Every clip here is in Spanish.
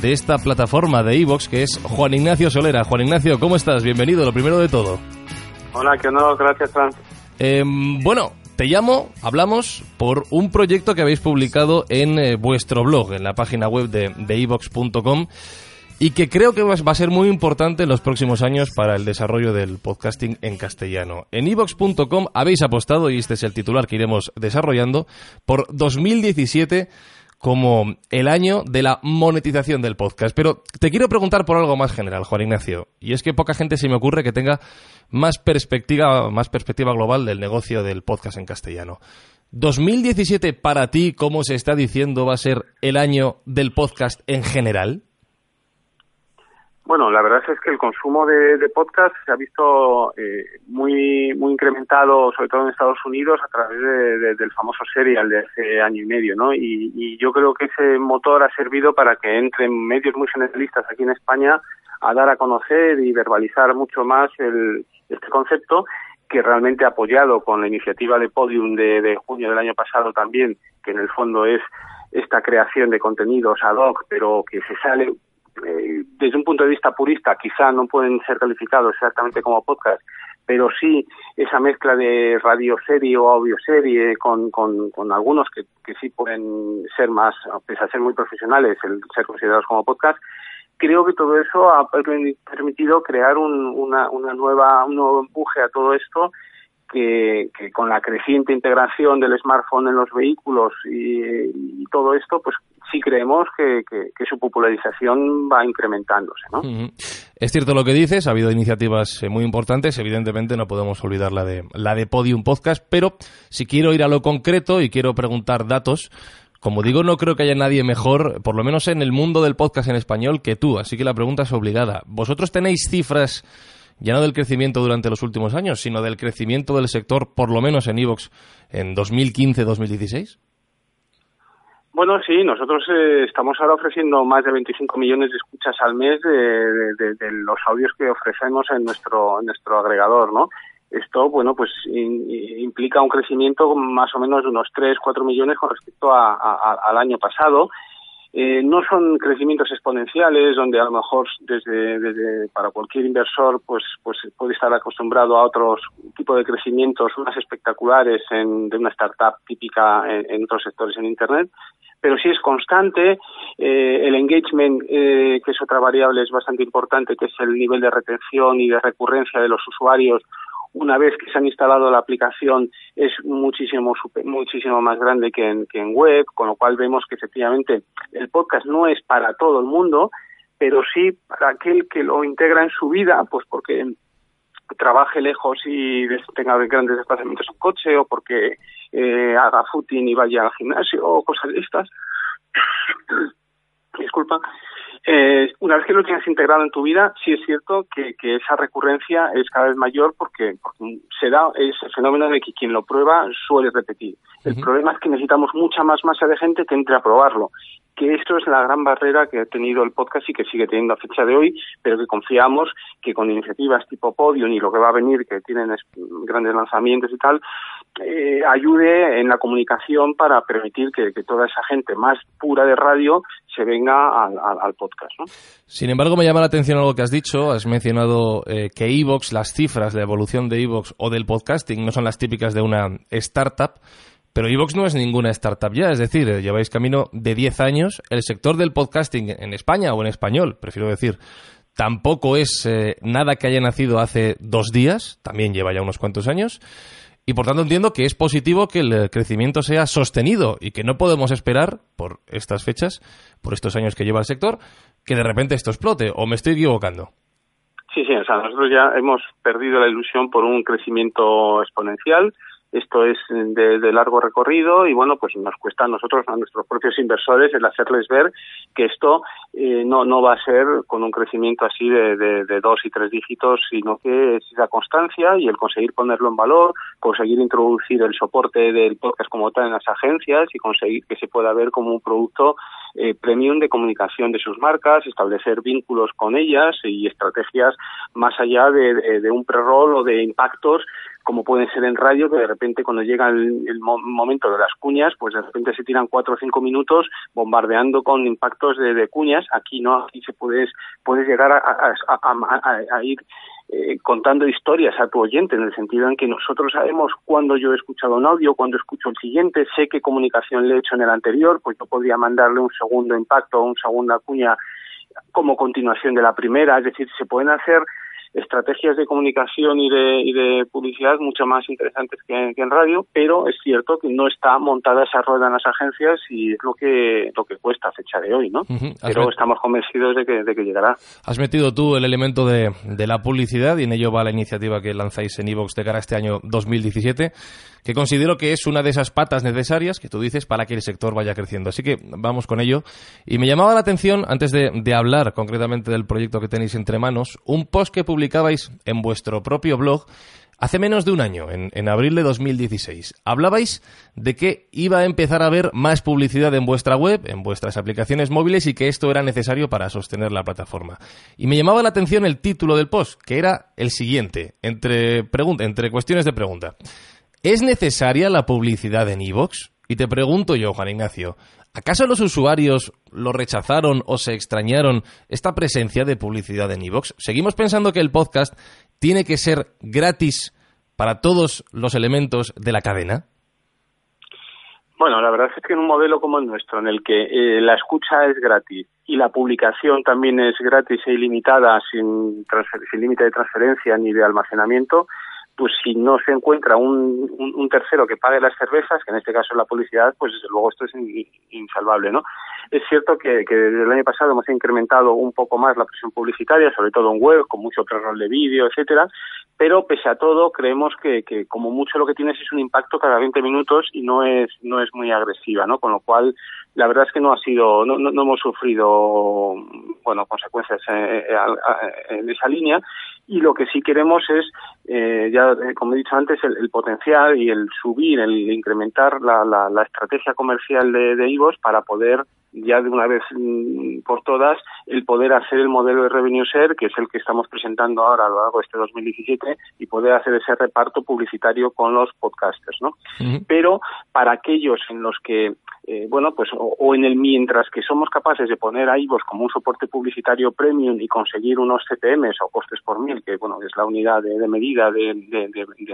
de esta plataforma de iVoox, que es Juan Ignacio Solera. Juan Ignacio, ¿cómo estás? Bienvenido, lo primero de todo. Hola, qué honor, gracias, Fran. Bueno, te llamo, hablamos, por un proyecto que habéis publicado en vuestro blog, en la página web de iVoox.com, y que creo que va a ser muy importante en los próximos años para el desarrollo del podcasting en castellano. En iVoox.com habéis apostado, y este es el titular que iremos desarrollando, por 2017 como el año de la monetización del podcast. Pero te quiero preguntar por algo más general, Juan Ignacio, y es que poca gente se me ocurre que tenga más perspectiva global del negocio del podcast en castellano. 2017 para ti, ¿cómo se está diciendo, va a ser el año del podcast en general? Bueno, la verdad es que el consumo de podcast se ha visto muy incrementado, sobre todo en Estados Unidos, a través del famoso serial de hace año y medio, ¿no? Y yo creo que ese motor ha servido para que entren medios muy generalistas aquí en España a dar a conocer y verbalizar mucho más este concepto, que realmente apoyado con la iniciativa de Podium de junio del año pasado también, que en el fondo es esta creación de contenidos ad hoc, pero que se sale desde un punto de vista purista, quizá no pueden ser calificados exactamente como podcast, pero sí esa mezcla de radioserie o audioserie con algunos que sí pueden ser más, pese a ser muy profesionales, el ser considerados como podcast. Creo que todo eso ha permitido crear un nuevo empuje a todo esto, que con la creciente integración del smartphone en los vehículos y todo esto, pues sí creemos que su popularización va incrementándose, ¿no? Es cierto lo que dices, ha habido iniciativas muy importantes, evidentemente no podemos olvidar la de Podium Podcast, pero si quiero ir a lo concreto y quiero preguntar datos, como digo, no creo que haya nadie mejor, por lo menos en el mundo del podcast en español, que tú, así que la pregunta es obligada. ¿Vosotros tenéis cifras, ya no del crecimiento durante los últimos años, sino del crecimiento del sector, por lo menos en iVoox, en 2015-2016? Bueno, sí, nosotros estamos ahora ofreciendo más de 25 millones de escuchas al mes de los audios que ofrecemos en nuestro agregador, ¿no? Esto, bueno, pues implica un crecimiento más o menos de unos 3-4 millones con respecto al año pasado. No son crecimientos exponenciales donde a lo mejor desde para cualquier inversor pues puede estar acostumbrado a otros tipo de crecimientos más espectaculares de una startup típica en otros sectores en Internet, pero sí es constante. El engagement, que es otra variable, es bastante importante, que es el nivel de retención y de recurrencia de los usuarios. Una vez que se han instalado la aplicación es muchísimo más grande que en web, con lo cual vemos que efectivamente el podcast no es para todo el mundo, pero sí para aquel que lo integra en su vida, pues porque trabaje lejos y tenga grandes desplazamientos en coche, o porque haga footing y vaya al gimnasio o cosas de estas. Disculpa. Una vez que lo tienes integrado en tu vida, sí es cierto que esa recurrencia es cada vez mayor, porque se da ese fenómeno de que quien lo prueba suele repetir. El problema es que necesitamos mucha más masa de gente que entre a probarlo, que eso es la gran barrera que ha tenido el podcast y que sigue teniendo a fecha de hoy, pero que confiamos que con iniciativas tipo Podium y lo que va a venir, que tienen grandes lanzamientos y tal, ayude en la comunicación para permitir que toda esa gente más pura de radio se venga al podcast, ¿no? Sin embargo, me llama la atención algo que has dicho. Has mencionado que iVoox, las cifras de evolución de iVoox o del podcasting no son las típicas de una startup, pero iVoox no es ninguna startup ya, es decir, lleváis camino de 10 años. El sector del podcasting en España, o en español, prefiero decir, tampoco es nada que haya nacido hace 2 días, también lleva ya unos cuantos años. Y por tanto entiendo que es positivo que el crecimiento sea sostenido y que no podemos esperar, por estas fechas, por estos años que lleva el sector, que de repente esto explote. ¿O me estoy equivocando? Sí, o sea, nosotros ya hemos perdido la ilusión por un crecimiento exponencial. Esto es de largo recorrido y, bueno, pues nos cuesta a nosotros, a nuestros propios inversores, el hacerles ver que esto no va a ser con un crecimiento así de 2 y 3 dígitos, sino que es la constancia y el conseguir ponerlo en valor, conseguir introducir el soporte del podcast como tal en las agencias y conseguir que se pueda ver como un producto premium de comunicación de sus marcas, establecer vínculos con ellas y estrategias más allá de un pre-roll o de impactos como pueden ser en radio, que de repente cuando llega el momento de las cuñas, pues de repente se tiran 4 o 5 minutos bombardeando con impactos de cuñas. Aquí no, aquí se puedes llegar a ir contando historias a tu oyente, en el sentido en que nosotros sabemos cuándo yo he escuchado un audio, cuándo escucho el siguiente, sé qué comunicación le he hecho en el anterior, pues yo podría mandarle un segundo impacto, una segunda cuña como continuación de la primera. Es decir, se pueden hacer estrategias de comunicación y de publicidad mucho más interesantes que en radio, pero es cierto que no está montada esa rueda en las agencias y es lo que cuesta a fecha de hoy, ¿no? Uh-huh. Pero estamos convencidos de que llegará. Has metido tú el elemento de la publicidad y en ello va la iniciativa que lanzáis en iVoox de cara a este año 2017, que considero que es una de esas patas necesarias que tú dices para que el sector vaya creciendo. Así que vamos con ello. Y me llamaba la atención, antes de hablar concretamente del proyecto que tenéis entre manos, un post que publicabais en vuestro propio blog hace menos de un año, en abril de 2016. Hablabais de que iba a empezar a haber más publicidad en vuestra web, en vuestras aplicaciones móviles, y que esto era necesario para sostener la plataforma. Y me llamaba la atención el título del post, que era el siguiente, entre cuestiones de pregunta. ¿Es necesaria la publicidad en iVoox? Y te pregunto yo, Juan Ignacio, ¿acaso los usuarios lo rechazaron o se extrañaron esta presencia de publicidad en iVoox? ¿Seguimos pensando que el podcast tiene que ser gratis para todos los elementos de la cadena? Bueno, la verdad es que en un modelo como el nuestro, en el que la escucha es gratis y la publicación también es gratis e ilimitada, sin límite de transferencia ni de almacenamiento, pues si no se encuentra un tercero que pague las cervezas, que en este caso es la publicidad, pues desde luego esto es insalvable, ¿no? Es cierto que desde el año pasado hemos incrementado un poco más la presión publicitaria, sobre todo en web, con mucho pre-roll de vídeo, etcétera, pero pese a todo creemos que como mucho lo que tienes es un impacto cada 20 minutos y no es muy agresiva, ¿no? Con lo cual la verdad es que no hemos sufrido, bueno, consecuencias en esa línea, y lo que sí queremos es como he dicho antes, el potencial y el subir, el incrementar la estrategia comercial de iVoox para poder ya de una vez por todas el poder hacer el modelo de revenue share, que es el que estamos presentando ahora a lo largo de este 2017, y poder hacer ese reparto publicitario con los podcasters, ¿no? Uh-huh. Pero para aquellos en los que en el mientras que somos capaces de poner a iVoox como un soporte publicitario premium y conseguir unos CPMs o costes por mil, que bueno, es la unidad de medida de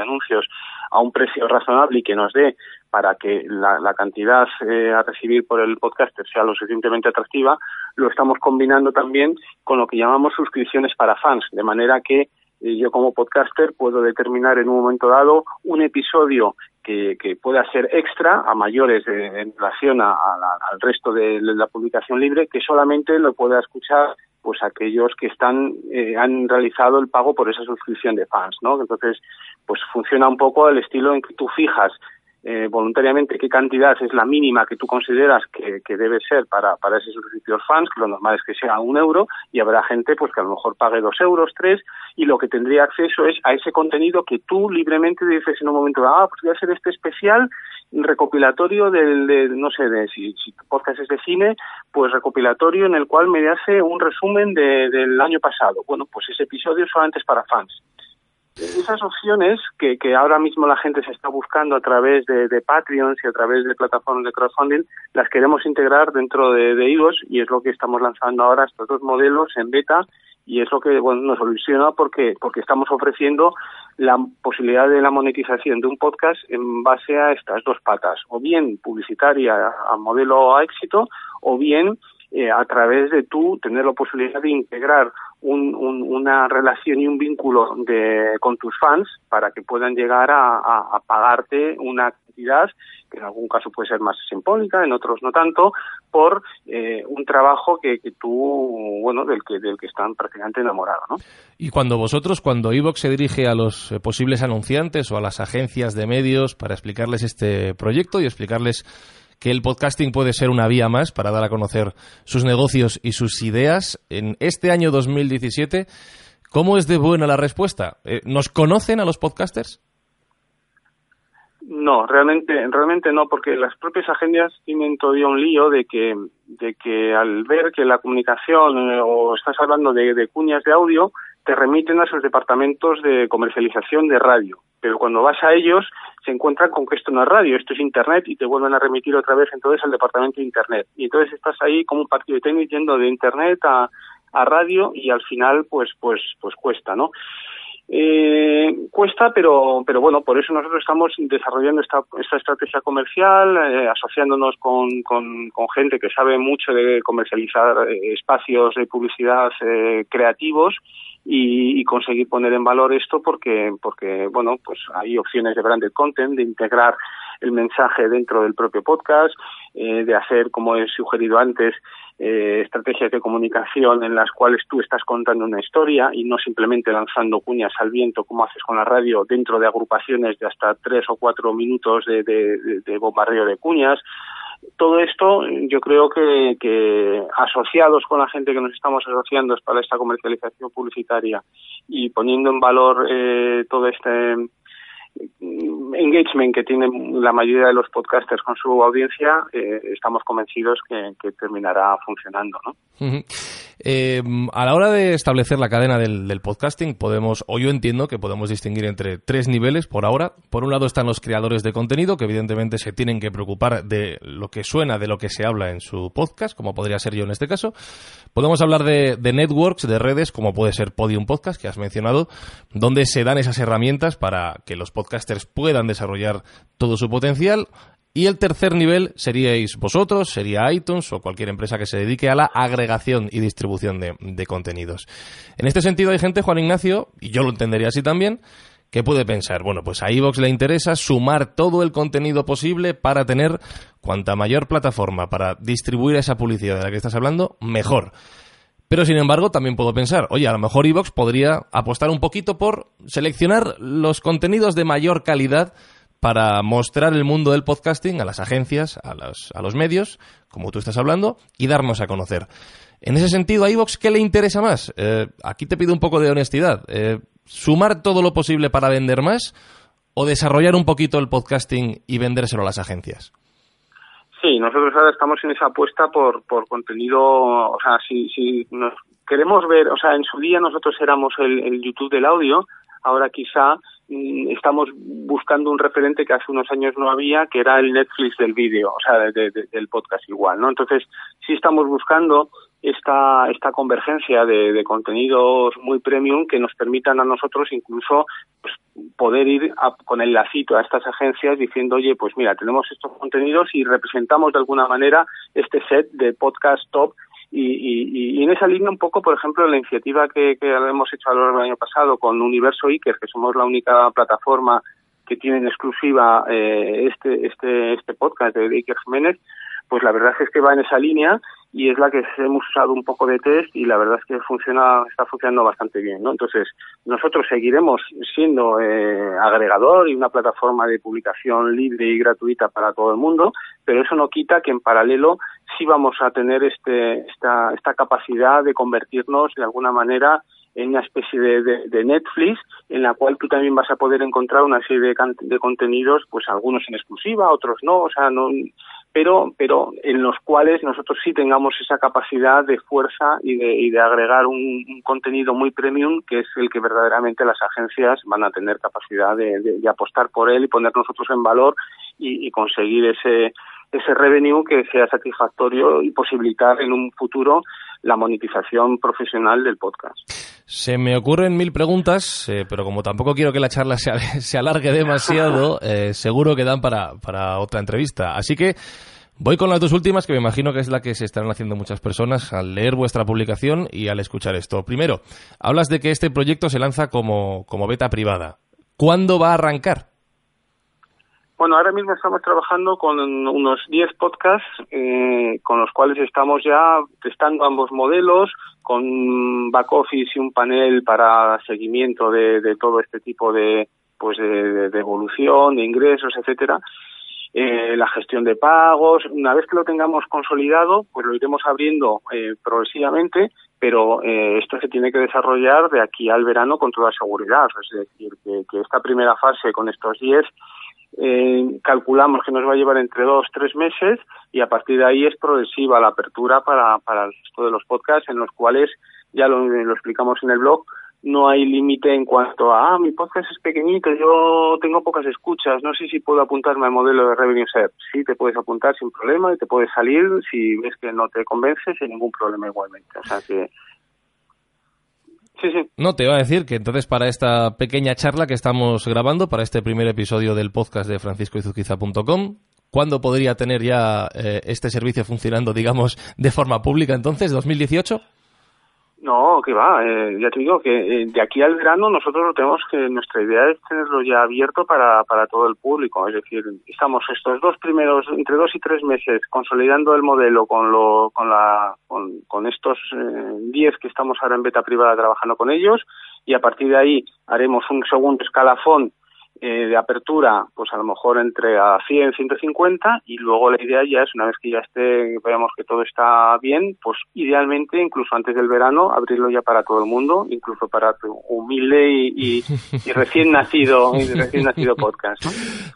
anuncios, a un precio razonable y que nos dé para que la cantidad a recibir por el podcaster sea lo suficientemente atractiva, lo estamos combinando también con lo que llamamos suscripciones para fans, de manera que yo como podcaster puedo determinar en un momento dado un episodio que pueda ser extra a mayores en relación al resto de la publicación libre, que solamente lo pueda escuchar pues aquellos que han realizado el pago por esa suscripción de fans, ¿no? Entonces, pues funciona un poco el estilo en que tú fijas voluntariamente qué cantidad es la mínima que tú consideras que debe ser para ese suscriptor fans, que lo normal es que sea €1, y habrá gente pues que a lo mejor pague €2, 3, y lo que tendría acceso es a ese contenido que tú libremente dices en un momento de, pues voy a hacer este especial recopilatorio del, si podcast es de cine, pues recopilatorio en el cual me hace un resumen del año pasado. Bueno, pues ese episodio solamente es para fans. Esas opciones que ahora mismo la gente se está buscando a través de Patreons y a través de plataformas de crowdfunding, las queremos integrar dentro de iVoox, y es lo que estamos lanzando ahora, estos dos modelos en beta, y es lo que nos ilusiona porque estamos ofreciendo la posibilidad de la monetización de un podcast en base a estas dos patas, o bien publicitaria a modelo a éxito, o bien a través de tú tener la posibilidad de integrar una relación y un vínculo con tus fans para que puedan llegar a pagarte una cantidad que en algún caso puede ser más simbólica, en otros no tanto, por un trabajo que tú, del que están prácticamente enamorados, ¿no? Y cuando iVoox se dirige a los posibles anunciantes o a las agencias de medios para explicarles este proyecto y explicarles que el podcasting puede ser una vía más para dar a conocer sus negocios y sus ideas en este año 2017. ¿Cómo es de buena la respuesta? ¿Nos conocen a los podcasters? No, realmente no, porque las propias agencias tienen todavía un lío de que al ver que la comunicación o estás hablando de cuñas de audio, te remiten a sus departamentos de comercialización de radio. Pero cuando vas a ellos se encuentran con que esto no es radio, esto es Internet, y te vuelven a remitir otra vez entonces al departamento de Internet. Y entonces estás ahí como un partido de tenis yendo de Internet a radio, y al final pues cuesta, ¿no? Cuesta, pero bueno, por eso nosotros estamos desarrollando esta estrategia comercial, asociándonos con gente que sabe mucho de comercializar espacios de publicidad creativos, y conseguir poner en valor esto porque hay opciones de branded content, de integrar el mensaje dentro del propio podcast, de hacer, como he sugerido antes, estrategias de comunicación en las cuales tú estás contando una historia y no simplemente lanzando cuñas al viento como haces con la radio, dentro de agrupaciones de hasta 3 o 4 minutos de bombardeo de cuñas. Todo esto yo creo que asociados con la gente que nos estamos asociando para esta comercialización publicitaria y poniendo en valor todo este engagement que tiene la mayoría de los podcasters con su audiencia, estamos convencidos que terminará funcionando, ¿no? Uh-huh. A la hora de establecer la cadena del podcasting yo entiendo que podemos distinguir entre 3 niveles por ahora. Por un lado están los creadores de contenido, que evidentemente se tienen que preocupar de lo que suena, de lo que se habla en su podcast, como podría ser yo en este caso. Podemos hablar de networks, de redes, como puede ser Podium Podcast, que has mencionado, donde se dan esas herramientas para que los podcasters puedan desarrollar todo su potencial. Y el tercer nivel seríais vosotros, sería iTunes o cualquier empresa que se dedique a la agregación y distribución de contenidos. En este sentido hay gente, Juan Ignacio, y yo lo entendería así también, que puede pensar, pues a iVoox le interesa sumar todo el contenido posible para tener cuanta mayor plataforma para distribuir esa publicidad de la que estás hablando, mejor. Pero, sin embargo, también puedo pensar, a lo mejor iVoox podría apostar un poquito por seleccionar los contenidos de mayor calidad para mostrar el mundo del podcasting a las agencias, a los medios, como tú estás hablando, y darnos a conocer. En ese sentido, ¿a iVoox qué le interesa más? Aquí te pido un poco de honestidad. ¿Sumar todo lo posible para vender más o desarrollar un poquito el podcasting y vendérselo a las agencias? Sí, nosotros ahora estamos en esa apuesta por contenido, si nos queremos ver, en su día nosotros éramos el YouTube del audio, ahora quizá estamos buscando un referente que hace unos años no había, que era el Netflix del vídeo, del podcast igual, ¿no? Entonces, sí estamos buscando esta convergencia de contenidos muy premium que nos permitan a nosotros incluso poder ir con el lacito a estas agencias diciendo, oye, pues mira, tenemos estos contenidos y representamos de alguna manera este set de podcast top. Y en esa línea un poco, por ejemplo, la iniciativa que hemos hecho a lo largo del año pasado con Universo Iker, que somos la única plataforma que tiene en exclusiva este podcast de Iker Jiménez, pues la verdad es que va en esa línea y es la que hemos usado un poco de test y la verdad es que está funcionando bastante bien, ¿no? Entonces, nosotros seguiremos siendo agregador y una plataforma de publicación libre y gratuita para todo el mundo, pero eso no quita que en paralelo sí vamos a tener esta capacidad de convertirnos de alguna manera en una especie de Netflix, en la cual tú también vas a poder encontrar una serie de contenidos, pues algunos en exclusiva, otros no, o sea, no, pero en los cuales nosotros sí tengamos esa capacidad de fuerza y de agregar un contenido muy premium, que es el que verdaderamente las agencias van a tener capacidad de apostar por él y poner nosotros en valor y conseguir ese revenue que sea satisfactorio y posibilitar en un futuro la monetización profesional del podcast. Se me ocurren 1000 preguntas, pero como tampoco quiero que la charla se alargue demasiado, seguro que dan para otra entrevista. Así que voy con las dos últimas, que me imagino que es la que se estarán haciendo muchas personas al leer vuestra publicación y al escuchar esto. Primero, hablas de que este proyecto se lanza como beta privada. ¿Cuándo va a arrancar? Bueno, ahora mismo estamos trabajando con unos 10 podcasts con los cuales estamos ya testando ambos modelos, con back office y un panel para seguimiento de todo este tipo de evolución, de ingresos, etcétera. La gestión de pagos, una vez que lo tengamos consolidado, pues lo iremos abriendo progresivamente, pero esto se tiene que desarrollar de aquí al verano con toda seguridad. Es decir, que esta primera fase con estos 10 calculamos que nos va a llevar entre 2-3 meses y a partir de ahí es progresiva la apertura para el resto de los podcasts, en los cuales, ya lo explicamos en el blog, no hay límite en cuanto a mi podcast es pequeñito, yo tengo pocas escuchas, no sé si puedo apuntarme al modelo de Revenue Share. Sí, te puedes apuntar sin problema y te puedes salir si ves que no te convence sin ningún problema igualmente, o sea que... Sí, sí. No, te iba a decir que entonces para esta pequeña charla que estamos grabando, para este primer episodio del podcast de franciscoizuzquiza.com, ¿cuándo podría tener ya este servicio funcionando, digamos, de forma pública entonces, 2018? No, que va, ya te digo que de aquí al verano nosotros lo tenemos, que nuestra idea es tenerlo ya abierto para todo el público, es decir, estamos estos dos primeros, entre 2 y 3 meses, consolidando el modelo con estos 10 que estamos ahora en beta privada trabajando con ellos, y a partir de ahí haremos un segundo escalafón de apertura, pues a lo mejor entre a 100, 150, y luego la idea ya es, una vez que ya esté, veamos que todo está bien, pues idealmente, incluso antes del verano, abrirlo ya para todo el mundo, incluso para tu humilde y recién nacido podcast, ¿no?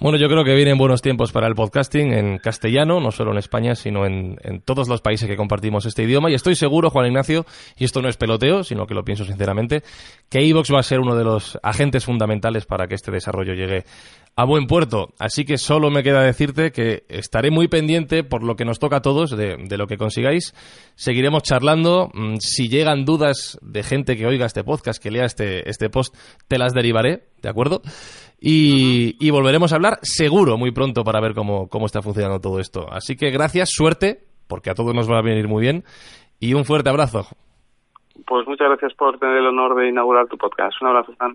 Bueno, yo creo que vienen buenos tiempos para el podcasting en castellano, no solo en España, sino en todos los países que compartimos este idioma, y estoy seguro, Juan Ignacio, y esto no es peloteo, sino que lo pienso sinceramente, que iVoox va a ser uno de los agentes fundamentales para que este desarrollo llegué a buen puerto. Así que solo me queda decirte que estaré muy pendiente, por lo que nos toca a todos, de lo que consigáis. Seguiremos charlando. Si llegan dudas de gente que oiga este podcast, que lea este post, te las derivaré, ¿de acuerdo? Y volveremos a hablar seguro muy pronto para ver cómo está funcionando todo esto. Así que gracias, suerte, porque a todos nos va a venir muy bien. Y un fuerte abrazo. Pues muchas gracias por tener el honor de inaugurar tu podcast. Un abrazo, Stan.